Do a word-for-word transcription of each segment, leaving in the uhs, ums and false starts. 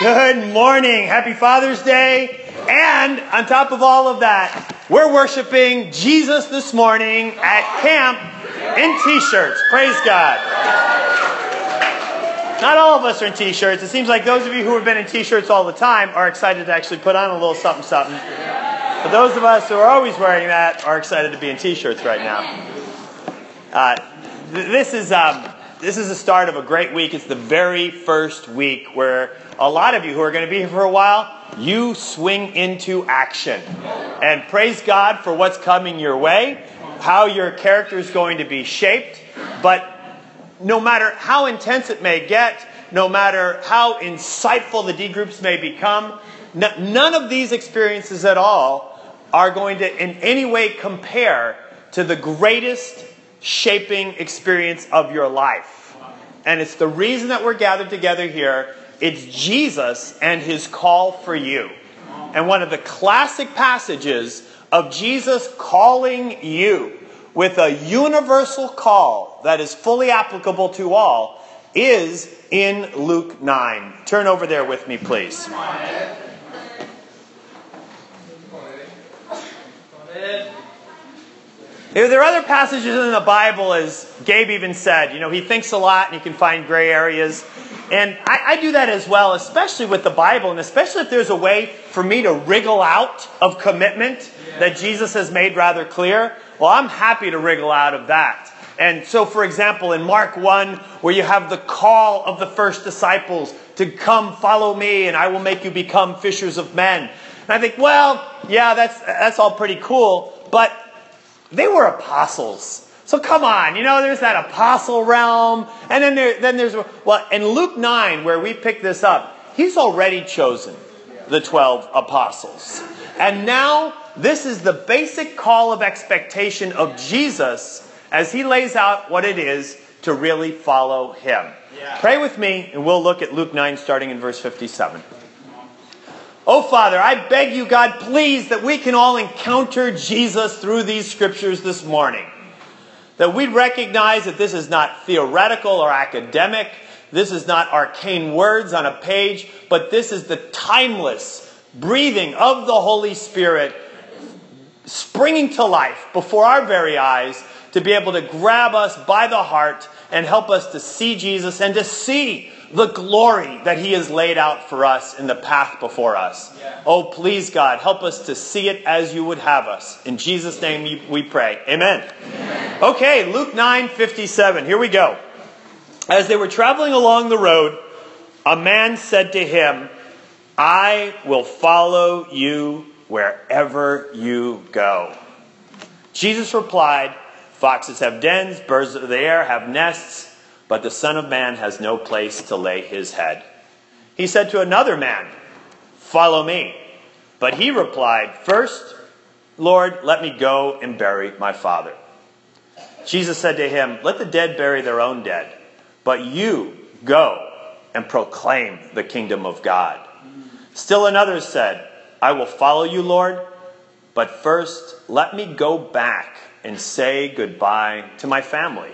Good morning. Happy Father's Day. And on top of all of that, we're worshiping Jesus this morning at camp in T-shirts. Praise God. Not all of us are in T-shirts. It seems like those of you who have been in T-shirts all the time are excited to actually put on a little something something. But those of us who are always wearing that are excited to be in T-shirts right now. Uh, th- this is... Um, This is the start of a great week. It's the very first week where a lot of you who are going to be here for a while, you swing into action. And praise God for what's coming your way, how your character is going to be shaped. But no matter how intense it may get, no matter how insightful the D groups may become, n- none of these experiences at all are going to in any way compare to the greatest shaping experience of your life. And it's the reason that we're gathered together here. It's Jesus and his call for you. And one of the classic passages of Jesus calling you with a universal call that is fully applicable to all is in Luke nine. Turn over there with me, please. There are other passages in the Bible, as Gabe even said. You know, he thinks a lot and he can find gray areas. And I, I do that as well, especially with the Bible, and especially if there's a way for me to wriggle out of commitment that Jesus has made rather clear. Well, I'm happy to wriggle out of that. And so, for example, in Mark one, where you have the call of the first disciples to come follow me and I will make you become fishers of men. And I think, well, yeah, that's that's all pretty cool, but they were apostles. So come on, you know, there's that apostle realm. And then there, then there's, well, in Luke nine, where we pick this up, he's already chosen the twelve apostles. And now this is the basic call of expectation of Jesus as he lays out what it is to really follow him. Yeah. Pray with me, and we'll look at Luke nine starting in verse fifty-seven. Oh, Father, I beg you, God, please, that we can all encounter Jesus through these scriptures this morning. That we recognize that this is not theoretical or academic. This is not arcane words on a page. But this is the timeless breathing of the Holy Spirit springing to life before our very eyes to be able to grab us by the heart and help us to see Jesus and to see the glory that he has laid out for us in the path before us. Yeah. Oh, please, God, help us to see it as you would have us. In Jesus' name we pray. Amen. Amen. Okay, Luke nine fifty-seven. Here we go. As they were traveling along the road, a man said to him, I will follow you wherever you go. Jesus replied, Foxes have dens, birds of the air have nests, but the Son of Man has no place to lay his head. He said to another man, Follow me. But he replied, First, Lord, let me go and bury my father. Jesus said to him, Let the dead bury their own dead, but you go and proclaim the kingdom of God. Still another said, I will follow you, Lord, but first let me go back and say goodbye to my family.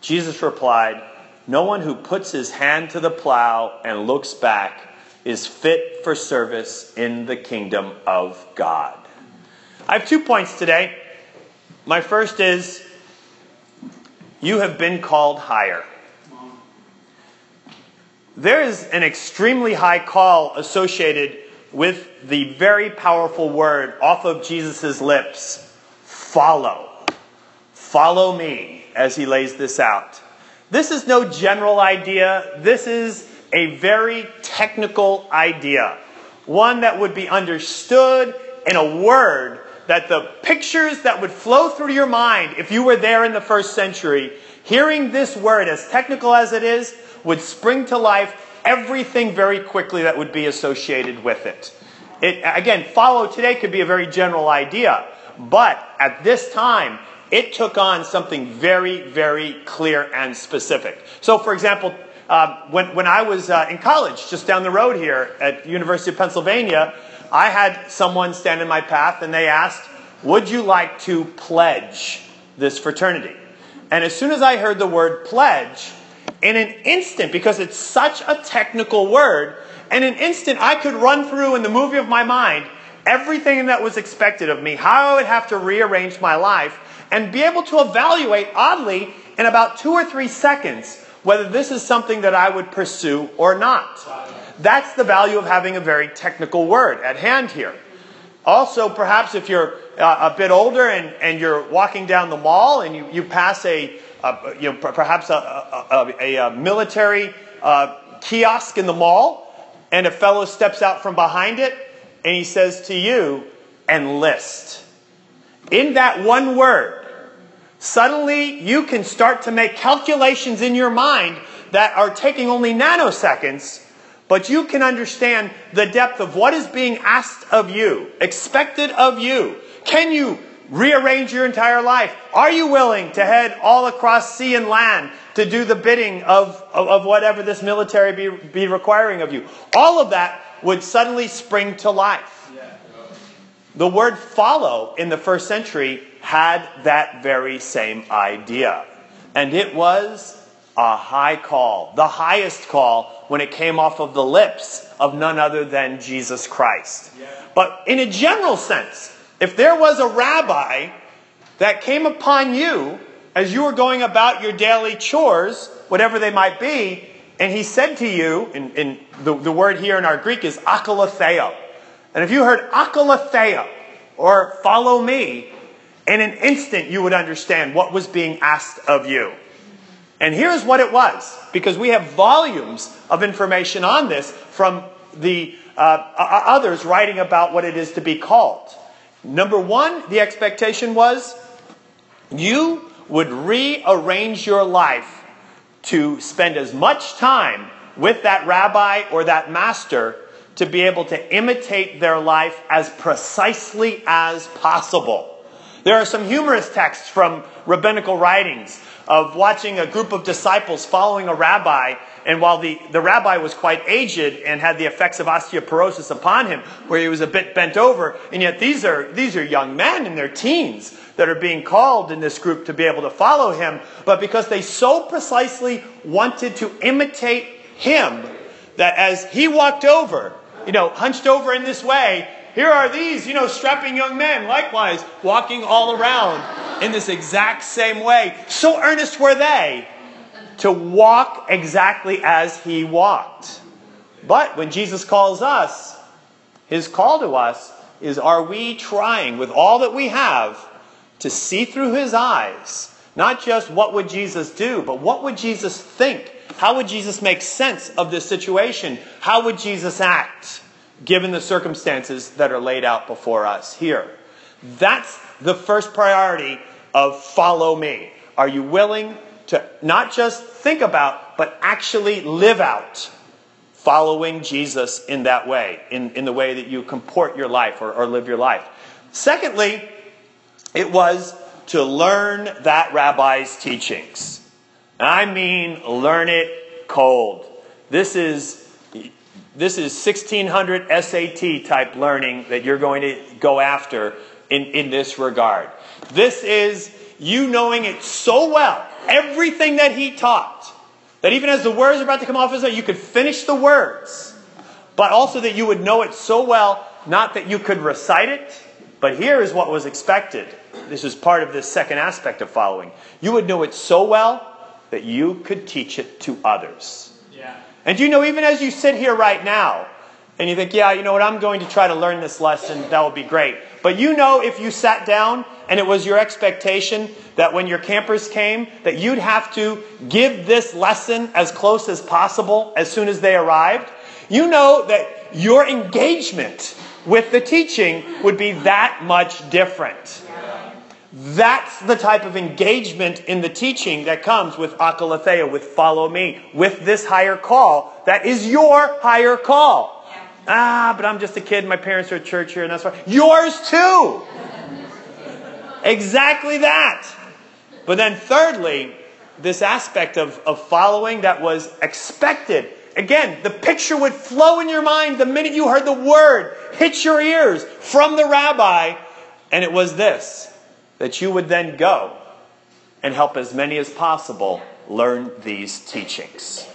Jesus replied, No one who puts his hand to the plow and looks back is fit for service in the kingdom of God. I have two points today. My first is, you have been called higher. There is an extremely high call associated with the very powerful word off of Jesus' lips, follow. Follow me. As he lays this out. This is no general idea. This is a very technical idea. One that would be understood in a word that the pictures that would flow through your mind if you were there in the first century, hearing this word, as technical as it is, would spring to life everything very quickly that would be associated with it. It again, follow today could be a very general idea, but at this time, it took on something very, very clear and specific. So, for example, uh, when, when I was uh, in college, just down the road here at University of Pennsylvania, I had someone stand in my path and they asked, would you like to pledge this fraternity? And as soon as I heard the word pledge, in an instant, because it's such a technical word, in an instant I could run through in the movie of my mind everything that was expected of me, how I would have to rearrange my life, and be able to evaluate, oddly, in about two or three seconds, whether this is something that I would pursue or not. That's the value of having a very technical word at hand here. Also, perhaps if you're uh, a bit older and, and you're walking down the mall and you, you pass a, a you know, perhaps a, a, a, a military uh, kiosk in the mall, and a fellow steps out from behind it and he says to you, enlist. In that one word, suddenly you can start to make calculations in your mind that are taking only nanoseconds, but you can understand the depth of what is being asked of you, expected of you. Can you rearrange your entire life? Are you willing to head all across sea and land to do the bidding of, of, of whatever this military be, be requiring of you? All of that would suddenly spring to life. The word follow in the first century had that very same idea. And it was a high call, the highest call, when it came off of the lips of none other than Jesus Christ. Yeah. But in a general sense, if there was a rabbi that came upon you as you were going about your daily chores, whatever they might be, and he said to you, and, and the, the word here in our Greek is akalatheo. And if you heard akalatheo, or follow me, in an instant you would understand what was being asked of you. And here's what it was, because we have volumes of information on this from the uh, others writing about what it is to be called. Number one, the expectation was you would rearrange your life to spend as much time with that rabbi or that master to be able to imitate their life as precisely as possible. There are some humorous texts from rabbinical writings of watching a group of disciples following a rabbi, and while the, the rabbi was quite aged and had the effects of osteoporosis upon him, where he was a bit bent over, and yet these are, these are young men in their teens that are being called in this group to be able to follow him, but because they so precisely wanted to imitate him, that as he walked over, you know, hunched over in this way, here are these, you know, strapping young men, likewise, walking all around in this exact same way. So earnest were they to walk exactly as he walked. But when Jesus calls us, his call to us is, are we trying with all that we have to see through his eyes, not just what would Jesus do, but what would Jesus think? How would Jesus make sense of this situation? How would Jesus act, given the circumstances that are laid out before us here? That's the first priority of follow me. Are you willing to not just think about, but actually live out following Jesus in that way, in, in the way that you comport your life or, or live your life? Secondly, it was to learn that rabbi's teachings. And I mean learn it cold. This is... This is sixteen hundred S A T type learning that you're going to go after in, in this regard. This is you knowing it so well, everything that he taught, that even as the words are about to come off his mouth, you could finish the words, but also that you would know it so well, not that you could recite it, but here is what was expected. This is part of this second aspect of following. You would know it so well that you could teach it to others. Yeah. And you know, even as you sit here right now, and you think, yeah, you know what, I'm going to try to learn this lesson, that would be great. But you know, if you sat down and it was your expectation that when your campers came, that you'd have to give this lesson as close as possible as soon as they arrived, you know that your engagement with the teaching would be that much different. That's the type of engagement in the teaching that comes with akalatheo, with follow me, with this higher call. That is your higher call. Yeah. Ah, but I'm just a kid. My parents are at church here, and that's why. Yours too. Exactly that. But then thirdly, this aspect of, of following that was expected. Again, the picture would flow in your mind the minute you heard the word hit your ears from the rabbi, and it was this: that you would then go and help as many as possible learn these teachings.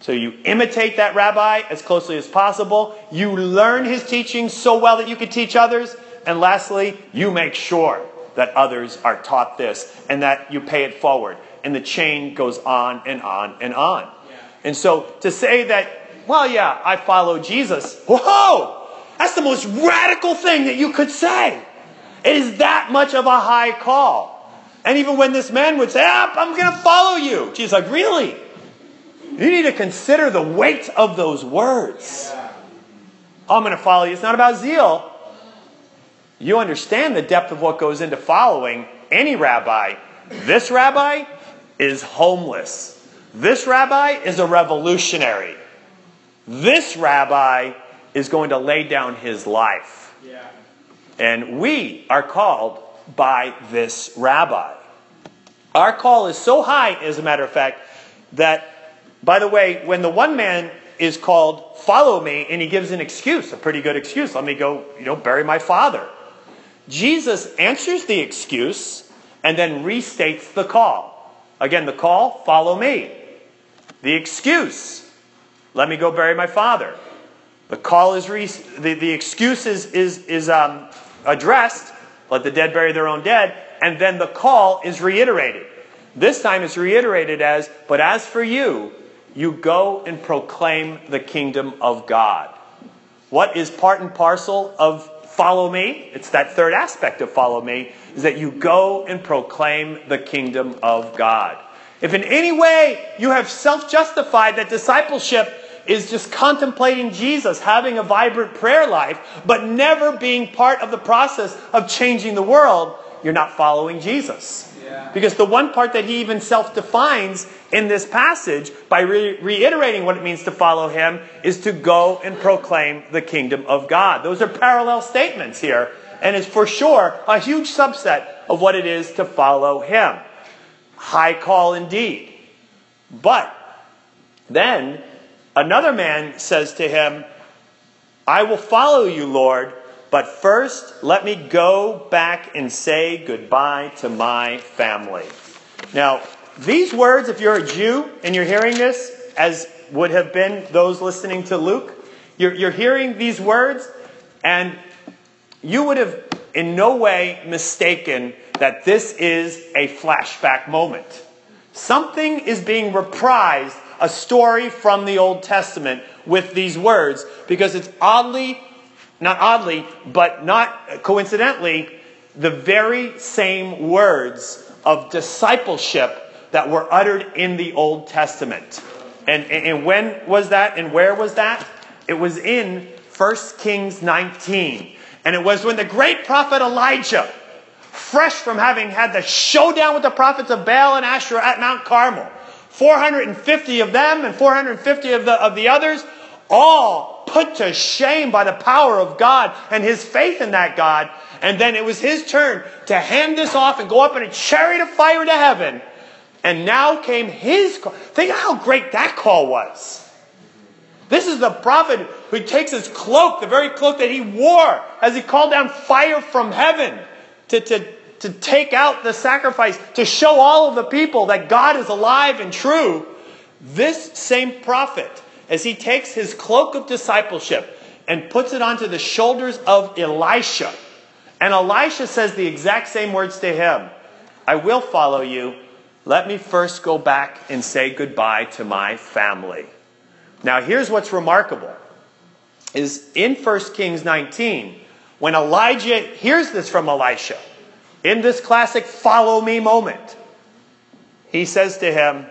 So you imitate that rabbi as closely as possible. You learn his teachings so well that you can teach others. And lastly, you make sure that others are taught this and that you pay it forward. And the chain goes on and on and on. Yeah. And so to say that, well, yeah, I follow Jesus. Whoa! That's the most radical thing that you could say. It is that much of a high call. And even when this man would say, ah, I'm going to follow you. Jesus, like, really? You need to consider the weight of those words. Yeah. I'm going to follow you. It's not about zeal. You understand the depth of what goes into following any rabbi. This rabbi is homeless. This rabbi is a revolutionary. This rabbi is going to lay down his life. Yeah. And we are called by this rabbi. Our call is so high, as a matter of fact, that, by the way, when the one man is called, follow me, and he gives an excuse, a pretty good excuse. Let me go, you know, bury my father. Jesus answers the excuse and then restates the call. Again, the call, follow me. The excuse, let me go bury my father. The call is, re- the, the excuse is, is, is um, addressed. Let the dead bury their own dead. And then the call is reiterated. This time it's reiterated as, but as for you, you go and proclaim the kingdom of God. What is part and parcel of follow me? It's that third aspect of follow me, is that you go and proclaim the kingdom of God. If in any way you have self-justified that discipleship is just contemplating Jesus, having a vibrant prayer life, but never being part of the process of changing the world, you're not following Jesus. Yeah. Because the one part that he even self-defines in this passage by re- reiterating what it means to follow him is to go and proclaim the kingdom of God. Those are parallel statements here, and it's for sure a huge subset of what it is to follow him. High call indeed. But then another man says to him, I will follow you, Lord, but first let me go back and say goodbye to my family. Now, these words, if you're a Jew and you're hearing this, as would have been those listening to Luke, you're, you're hearing these words, and you would have in no way mistaken that this is a flashback moment. Something is being reprised, a story from the Old Testament with these words, because it's oddly, not oddly, but not coincidentally, the very same words of discipleship that were uttered in the Old Testament. And, and, and when was that and where was that? It was in First Kings nineteen. And it was when the great prophet Elijah, fresh from having had the showdown with the prophets of Baal and Asherah at Mount Carmel, four hundred fifty of them and four hundred fifty of the, of the others, all put to shame by the power of God and his faith in that God. And then it was his turn to hand this off and go up in a chariot of fire to heaven. And now came his call. Think of how great that call was. This is the prophet who takes his cloak, the very cloak that he wore, as he called down fire from heaven to... to to take out the sacrifice, to show all of the people that God is alive and true. This same prophet, as he takes his cloak of discipleship and puts it onto the shoulders of Elisha, and Elisha says the exact same words to him, I will follow you. Let me first go back and say goodbye to my family. Now here's what's remarkable, is in First Kings nineteen, when Elijah hears this from Elisha, in this classic follow me moment, he says to him,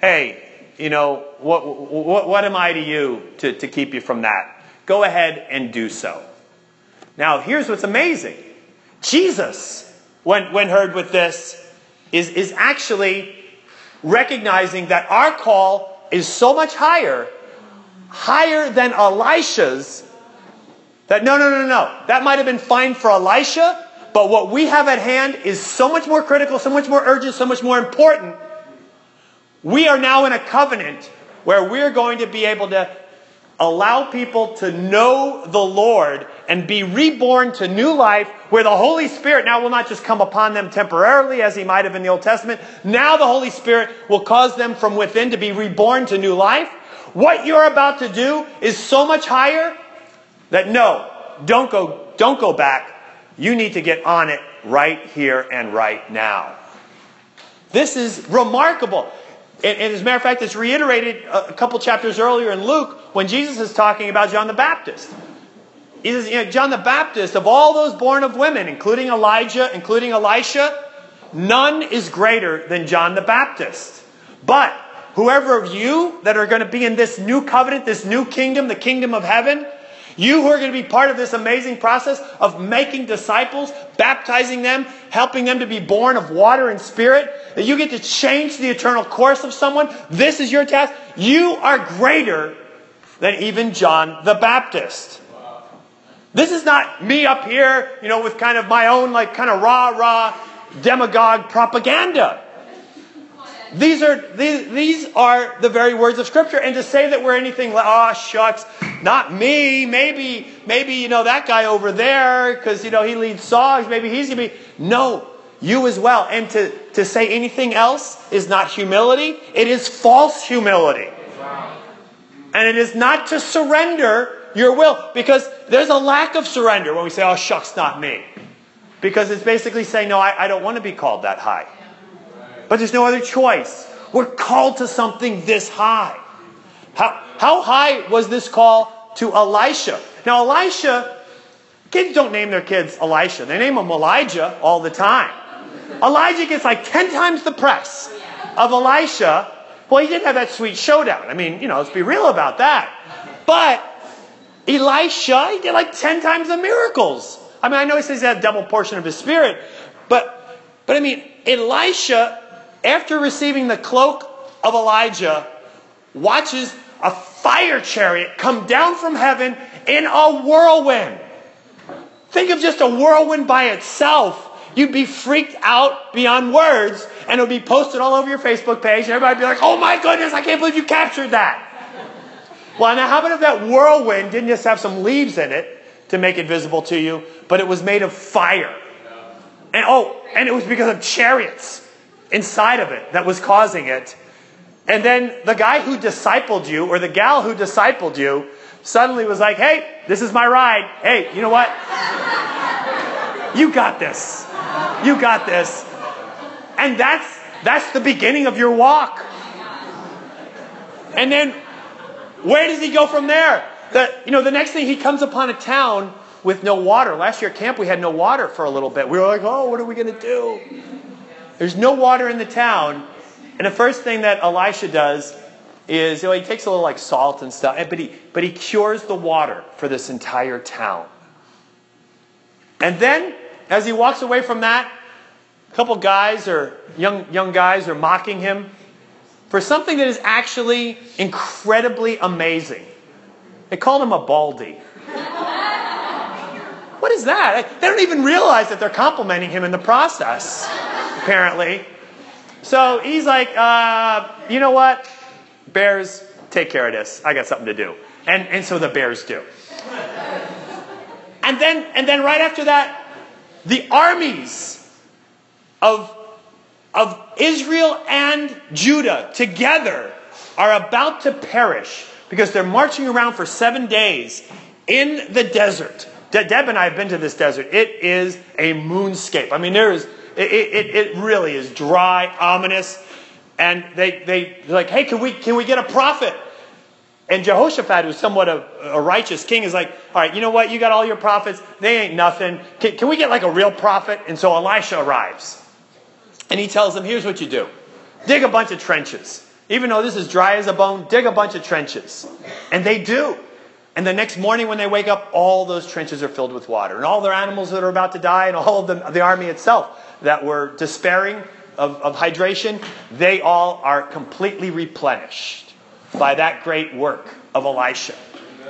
hey, you know, what, what, what am I to you to, to keep you from that? Go ahead and do so. Now, here's what's amazing. Jesus, when, when heard with this, is, is actually recognizing that our call is so much higher, higher than Elisha's, that no, no, no, no. That might have been fine for Elisha, but what we have at hand is so much more critical, so much more urgent, so much more important. We are now in a covenant where we're going to be able to allow people to know the Lord and be reborn to new life where the Holy Spirit now will not just come upon them temporarily as he might have in the Old Testament. Now the Holy Spirit will cause them from within to be reborn to new life. What you're about to do is so much higher that no, don't go, don't go back. You need to get on it right here and right now. This is remarkable. And, and as a matter of fact, it's reiterated a couple chapters earlier in Luke when Jesus is talking about John the Baptist. He says, you know, John the Baptist, of all those born of women, including Elijah, including Elisha, none is greater than John the Baptist. But whoever of you that are going to be in this new covenant, this new kingdom, the kingdom of heaven, you who are going to be part of this amazing process of making disciples, baptizing them, helping them to be born of water and spirit, that you get to change the eternal course of someone. This is your task. You are greater than even John the Baptist. This is not me up here, you know, with kind of my own, like, kind of rah-rah demagogue propaganda. These are these, these are the very words of Scripture. And to say that we're anything like, oh, shucks, not me. Maybe, maybe you know, that guy over there, because, you know, he leads songs. Maybe he's going to be... No, you as well. And to, to say anything else is not humility. It is false humility. And it is not to surrender your will. Because there's a lack of surrender when we say, oh, shucks, not me. Because it's basically saying, no, I, I don't want to be called that high. But there's no other choice. We're called to something this high. How, how high was this call to Elisha? Now, Elisha, kids don't name their kids Elisha. They name them Elijah all the time. Elijah gets like ten times the press of Elisha. Well, he did have that sweet showdown. I mean, you know, let's be real about that. But Elisha, he did like ten times the miracles. I mean, I know he says he had a double portion of his spirit. But, but I mean, Elisha... after receiving the cloak of Elijah, watches a fire chariot come down from heaven in a whirlwind. Think of just a whirlwind by itself. You'd be freaked out beyond words, and it would be posted all over your Facebook page, and everybody would be like, oh my goodness, I can't believe you captured that. Well, now how about if that whirlwind didn't just have some leaves in it to make it visible to you, but it was made of fire. And oh, and it was because of chariots inside of it that was causing it. And then the guy who discipled you, or the gal who discipled you, suddenly was like, hey, this is my ride. Hey, you know what? You got this. You got this. And that's that's the beginning of your walk. And then where does he go from there? The, you know, the next thing, he comes upon a town with no water. Last year at camp, we had no water for a little bit. We were like, oh, what are we going to do? There's no water in the town. And the first thing that Elisha does is, you know, he takes a little like salt and stuff, but he, but he cures the water for this entire town. And then, as he walks away from that, a couple guys or young, young guys are mocking him for something that is actually incredibly amazing. They called him a baldy. What is that? They don't even realize that they're complimenting him in the process. Apparently. So he's like, uh, you know what? Bears, take care of this. I got something to do. And and so the bears do. And then and then right after that, the armies of of Israel and Judah together are about to perish because they're marching around for seven days in the desert. De- Deb and I have been to this desert. It is a moonscape. I mean, there is It, it, it really is dry, ominous. And they, they, they're like, hey, can we, can we get a prophet? And Jehoshaphat, who's somewhat a, a righteous king, is like, all right, you know what? You got all your prophets. They ain't nothing. Can, can we get like a real prophet? And so Elisha arrives. And he tells them, here's what you do. Dig a bunch of trenches. Even though this is dry as a bone, dig a bunch of trenches. And they do. And the next morning when they wake up, all those trenches are filled with water. And all their animals that are about to die and all of the, the army itself that were despairing of, of hydration, they all are completely replenished by that great work of Elisha.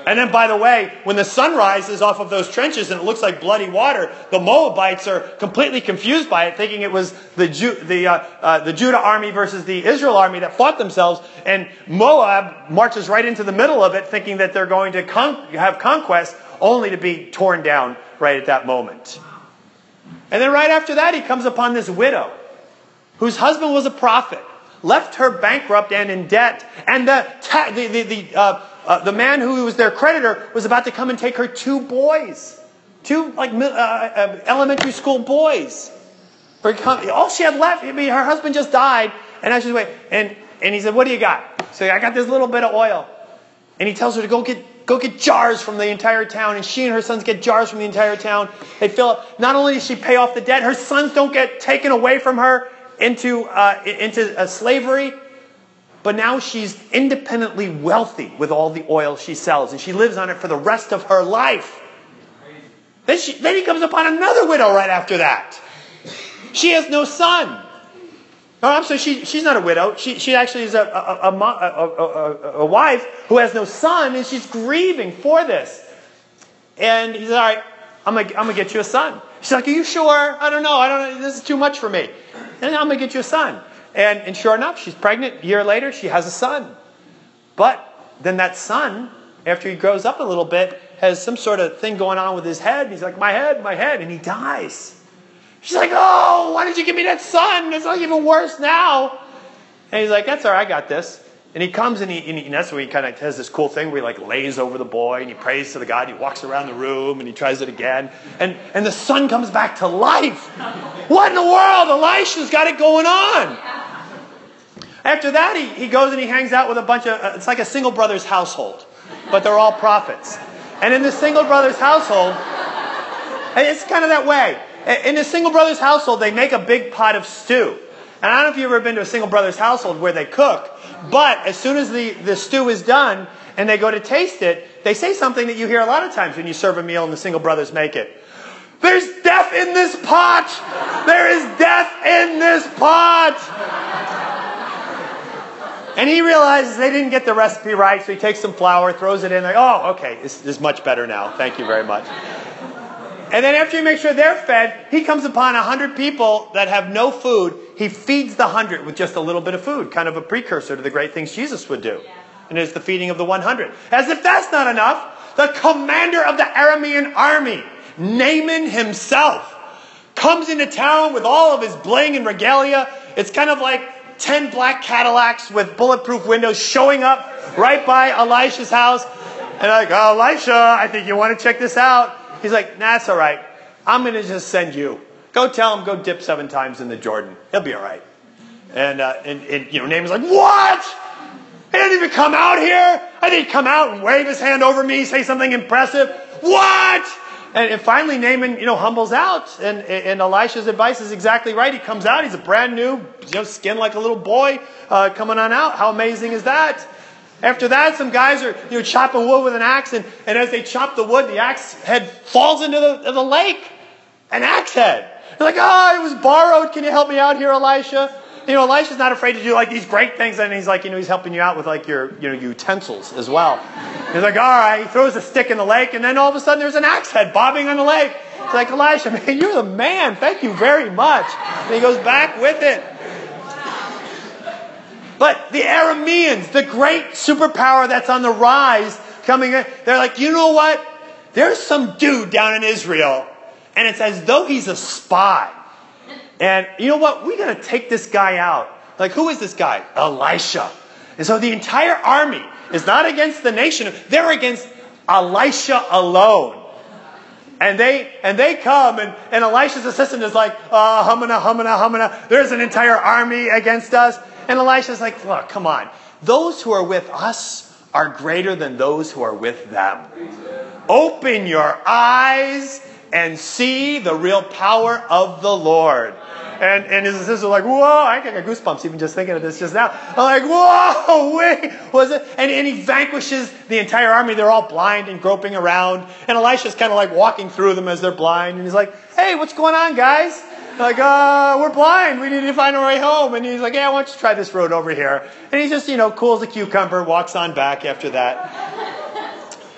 And then, by the way, when the sun rises off of those trenches and it looks like bloody water, the Moabites are completely confused by it, thinking it was the, Ju- the, uh, uh, the Judah army versus the Israel army that fought themselves. And Moab marches right into the middle of it, thinking that they're going to con- have conquest only to be torn down right at that moment. And then right after that, he comes upon this widow whose husband was a prophet, left her bankrupt and in debt, and the, ta- the, the, the, uh, uh, the man who was their creditor was about to come and take her two boys, two like uh, uh, elementary school boys. All she had left, I mean, her husband just died, and I was just waiting. And, and he said, "What do you got?" So I got this little bit of oil. And he tells her to go get go get jars from the entire town. And she and her sons get jars from the entire town. They fill up. Not only does she pay off the debt, her sons don't get taken away from her into uh, into uh, slavery. But now she's independently wealthy with all the oil she sells, and she lives on it for the rest of her life. Then she, then he comes upon another widow right after that. She has no son. No, I'm sorry, she, she's not a widow. She, she actually is a, a, a, a, a, a wife who has no son, and she's grieving for this. And he says, "All right, I'm going to I'm gonna get you a son." She's like, "Are you sure? I don't know. I don't know. This is too much for me." "And I'm going to get you a son." And, and sure enough, she's pregnant. A year later, she has a son. But then that son, after he grows up a little bit, has some sort of thing going on with his head. He's like, "My head, my head." And he dies. She's like, "Oh, why did you give me that son? It's like even worse now." And he's like, "That's all right, I got this." And he comes and, he, and, he, and that's where he kind of has this cool thing where he like lays over the boy and he prays to the God. He walks around the room and he tries it again. And, and the son comes back to life. What in the world? Elisha's got it going on. After that, he, he goes and he hangs out with a bunch of, uh, it's like a single brother's household, but they're all prophets. And in the single brother's household, it's kind of that way. In a single brother's household, they make a big pot of stew. And I don't know if you've ever been to a single brother's household where they cook, but as soon as the, the stew is done and they go to taste it, they say something that you hear a lot of times when you serve a meal and the single brothers make it. "There's death in this pot! There is death in this pot!" And he realizes they didn't get the recipe right, so he takes some flour, throws it in, like, "Oh, okay, this is much better now. Thank you very much." And then after he makes sure they're fed, he comes upon a hundred people that have no food. He feeds the hundred with just a little bit of food, kind of a precursor to the great things Jesus would do. And it's the feeding of the one hundred. As if that's not enough, the commander of the Aramean army, Naaman himself, comes into town with all of his bling and regalia. It's kind of like ten black Cadillacs with bulletproof windows showing up right by Elisha's house. And they're like, "Oh, Elisha, I think you want to check this out." He's like, "Nah, it's all right. I'm going to just send you. Go tell him, go dip seven times in the Jordan. He'll be all right." And, uh, and, and you know, Naaman's like, "What? He didn't even come out here? I didn't come out and wave his hand over me, say something impressive. What?" And, and finally Naaman, you know, humbles out. And, and Elisha's advice is exactly right. He comes out. He's a brand new, you know, skin like a little boy uh, coming on out. How amazing is that? After that, some guys are you know, chopping wood with an axe, and, and as they chop the wood, the axe head falls into the, the lake. An axe head. They're like, "Oh, it was borrowed. Can you help me out here, Elisha?" You know, Elisha's not afraid to do like these great things, and he's like, you know, he's helping you out with like your you know utensils as well. He's like, "All right." He throws a stick in the lake, and then all of a sudden, there's an axe head bobbing on the lake. It's like, "Elisha, man, you're the man. Thank you very much." And he goes back with it. But the Arameans, the great superpower that's on the rise, coming in, they're like, "You know what? There's some dude down in Israel, and it's as though he's a spy. And you know what? We're going to take this guy out." Like, "Who is this guy?" "Elisha." And so the entire army is not against the nation. They're against Elisha alone. And they and they come, and, and Elisha's assistant is like, uh, humana, humana, humana. "There's an entire army against us." And Elisha's like, "Look, come on. Those who are with us are greater than those who are with them. Open your eyes and see the real power of the Lord." And, and his assistants are like, "Whoa," I got goosebumps even just thinking of this just now. I'm like, "Whoa, wait, was it?" And, and he vanquishes the entire army. They're all blind and groping around. And Elisha's kind of like walking through them as they're blind. And he's like, "Hey, what's going on, guys?" Like, uh, "We're blind. We need to find our way home." And he's like, "Yeah, why don't you try this road over here?" And he's just, you know, cool as a cucumber, walks on back after that.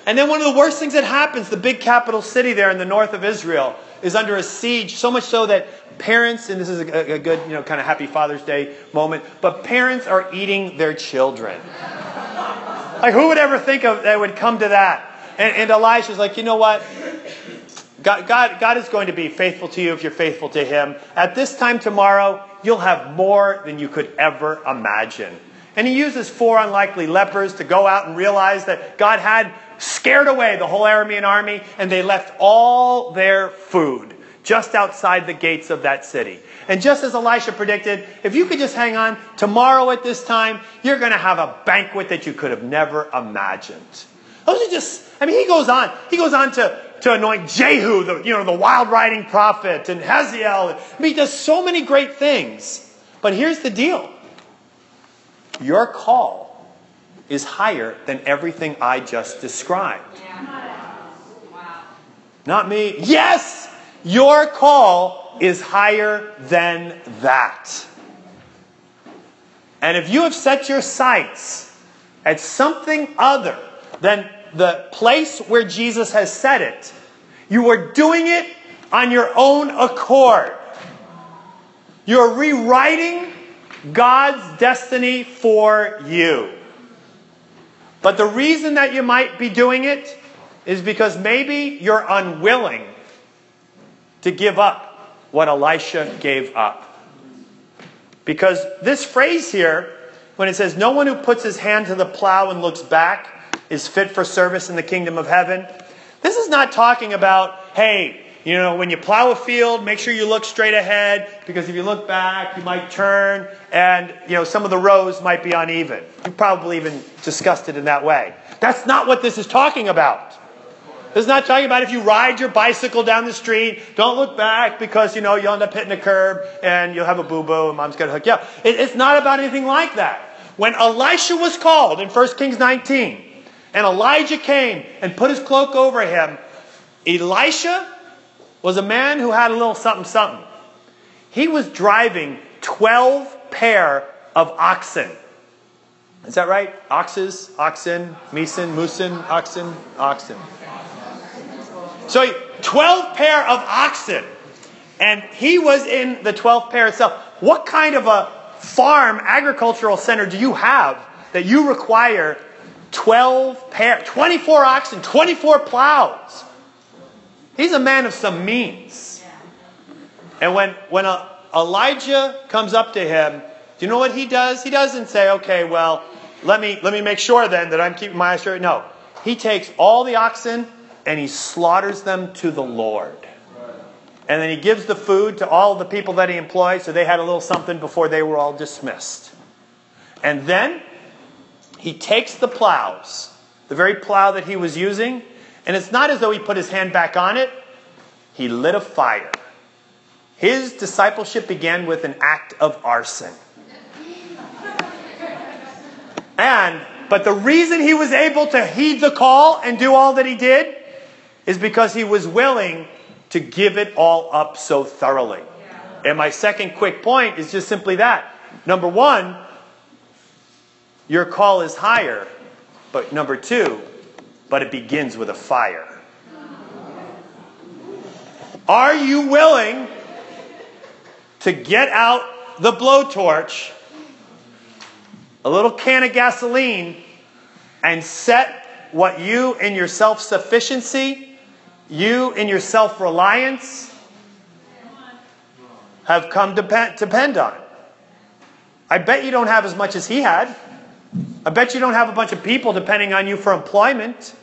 And then one of the worst things that happens, the big capital city there in the north of Israel is under a siege, so much so that parents, and this is a, a good, you know, kind of happy Father's Day moment, but parents are eating their children. Like, who would ever think of that would come to that? And, and Elisha's like, you know what? God, God, God is going to be faithful to you if you're faithful to him. At this time tomorrow, you'll have more than you could ever imagine. And he uses four unlikely lepers to go out and realize that God had scared away the whole Aramean army, and they left all their food just outside the gates of that city. And just as Elisha predicted, if you could just hang on, tomorrow at this time, you're going to have a banquet that you could have never imagined. Those are just, I mean, he goes on. He goes on to, to anoint Jehu, the, you know, the wild-riding prophet, and Hazael. I mean, he does so many great things. But here's the deal. Your call is higher than everything I just described. Yeah. Wow. Not me. Yes! Your call is higher than that. And if you have set your sights at something other than the place where Jesus has said it, you are doing it on your own accord. You're rewriting God's destiny for you. But the reason that you might be doing it is because maybe you're unwilling to give up what Elisha gave up. Because this phrase here, when it says, no one who puts his hand to the plow and looks back is fit for service in the kingdom of heaven. This is not talking about, hey, you know, when you plow a field, make sure you look straight ahead, because if you look back, you might turn, and, you know, some of the rows might be uneven. You probably even discussed it in that way. That's not what this is talking about. This is not talking about if you ride your bicycle down the street, don't look back because, you know, you'll end up hitting a curb and you'll have a boo-boo and mom's going to hook you up. It, it's not about anything like that. When Elisha was called in First Kings nineteen, and Elijah came and put his cloak over him, Elisha was a man who had a little something-something. He was driving twelve pair of oxen. Is that right? Oxes, oxen, meeson, moosin, oxen, oxen. So twelve pair of oxen. And he was in the twelfth pair itself. What kind of a farm agricultural center do you have that you require twelve pair, twenty-four oxen, twenty-four plows? He's a man of some means. And when, when a, Elijah comes up to him, do you know what he does? He doesn't say, okay, well, let me, let me make sure then that I'm keeping my eyes straight. No. He takes all the oxen and he slaughters them to the Lord. And then he gives the food to all the people that he employed, so they had a little something before they were all dismissed. And then he takes the plows, the very plow that he was using, and it's not as though he put his hand back on it. He lit a fire. His discipleship began with an act of arson. And, but the reason he was able to heed the call and do all that he did is because he was willing to give it all up so thoroughly. And my second quick point is just simply that. Number one, your call is higher, but number two, but it begins with a fire. Are you willing to get out the blowtorch, a little can of gasoline, and set what you in your self-sufficiency, you in your self-reliance, have come to depend on? I bet you don't have as much as he had. I bet you don't have a bunch of people depending on you for employment.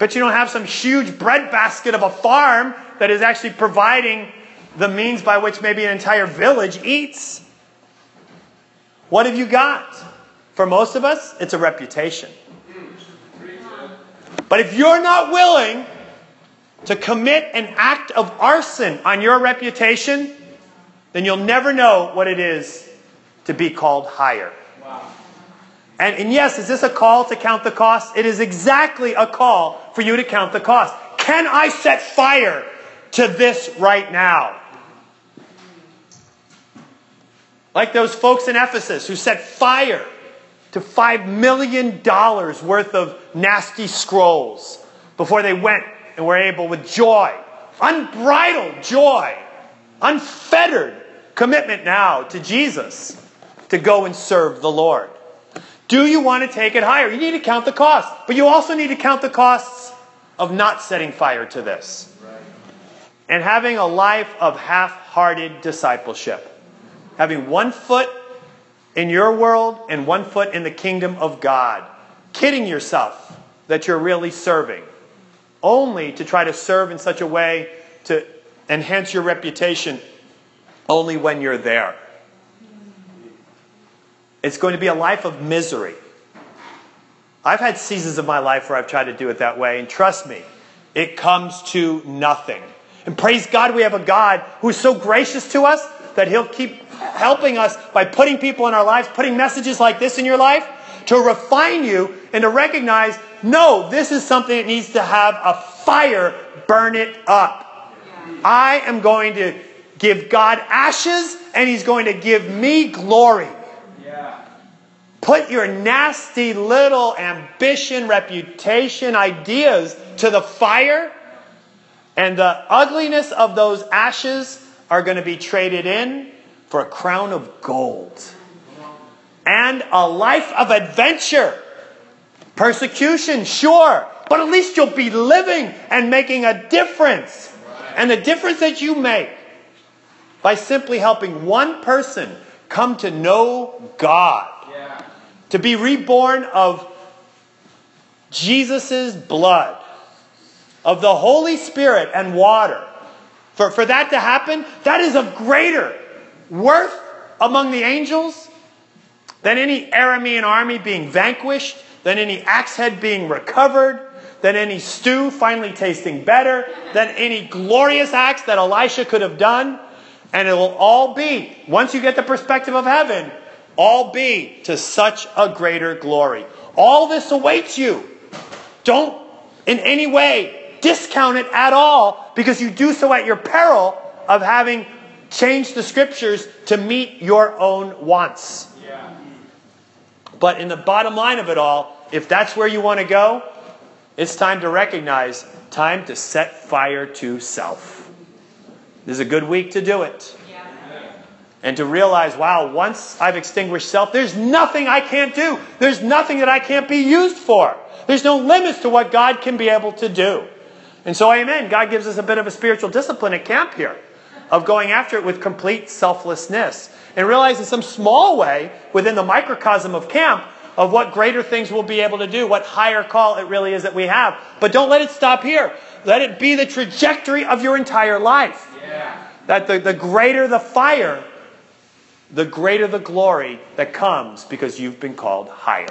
Bet you don't have some huge breadbasket of a farm that is actually providing the means by which maybe an entire village eats. What have you got? For most of us, it's a reputation. But if you're not willing to commit an act of arson on your reputation, then you'll never know what it is to be called higher. Wow. And, and yes, is this a call to count the cost? It is exactly a call for you to count the cost. Can I set fire to this right now? Like those folks in Ephesus who set fire to five million dollars worth of nasty scrolls before they went and were able with joy, unbridled joy, unfettered commitment now to Jesus to go and serve the Lord. Do you want to take it higher? You need to count the cost. But you also need to count the costs of not setting fire to this. And having a life of half-hearted discipleship. Having one foot in your world and one foot in the kingdom of God. Kidding yourself that you're really serving. Only to try to serve in such a way to enhance your reputation only when you're there. It's going to be a life of misery. I've had seasons of my life where I've tried to do it that way. And trust me, it comes to nothing. And praise God, we have a God who is so gracious to us that He'll keep helping us by putting people in our lives, putting messages like this in your life to refine you and to recognize, no, this is something that needs to have a fire, burn it up. I am going to give God ashes and He's going to give me glory. Put your nasty little ambition, reputation, ideas to the fire. And the ugliness of those ashes are going to be traded in for a crown of gold. And a life of adventure. Persecution, sure. But at least you'll be living and making a difference. And the difference that you make by simply helping one person come to know God. Yeah. To be reborn of Jesus' blood. Of the Holy Spirit and water. For, for that to happen, that is of greater worth among the angels than any Aramean army being vanquished, than any axe head being recovered, than any stew finally tasting better, than any glorious acts that Elisha could have done. And it will all be, once you get the perspective of heaven, all be to such a greater glory. All this awaits you. Don't in any way discount it at all, because you do so at your peril of having changed the scriptures to meet your own wants. Yeah. But in the bottom line of it all, if that's where you want to go, it's time to recognize, time to set fire to self. This is a good week to do it. Yeah. And to realize, wow, once I've extinguished self, there's nothing I can't do. There's nothing that I can't be used for. There's no limits to what God can be able to do. And so, amen, God gives us a bit of a spiritual discipline at camp here of going after it with complete selflessness and realizing some small way within the microcosm of camp of what greater things we'll be able to do, what higher call it really is that we have. But don't let it stop here. Let it be the trajectory of your entire life. Yeah. That the, the greater the fire, the greater the glory that comes because you've been called higher.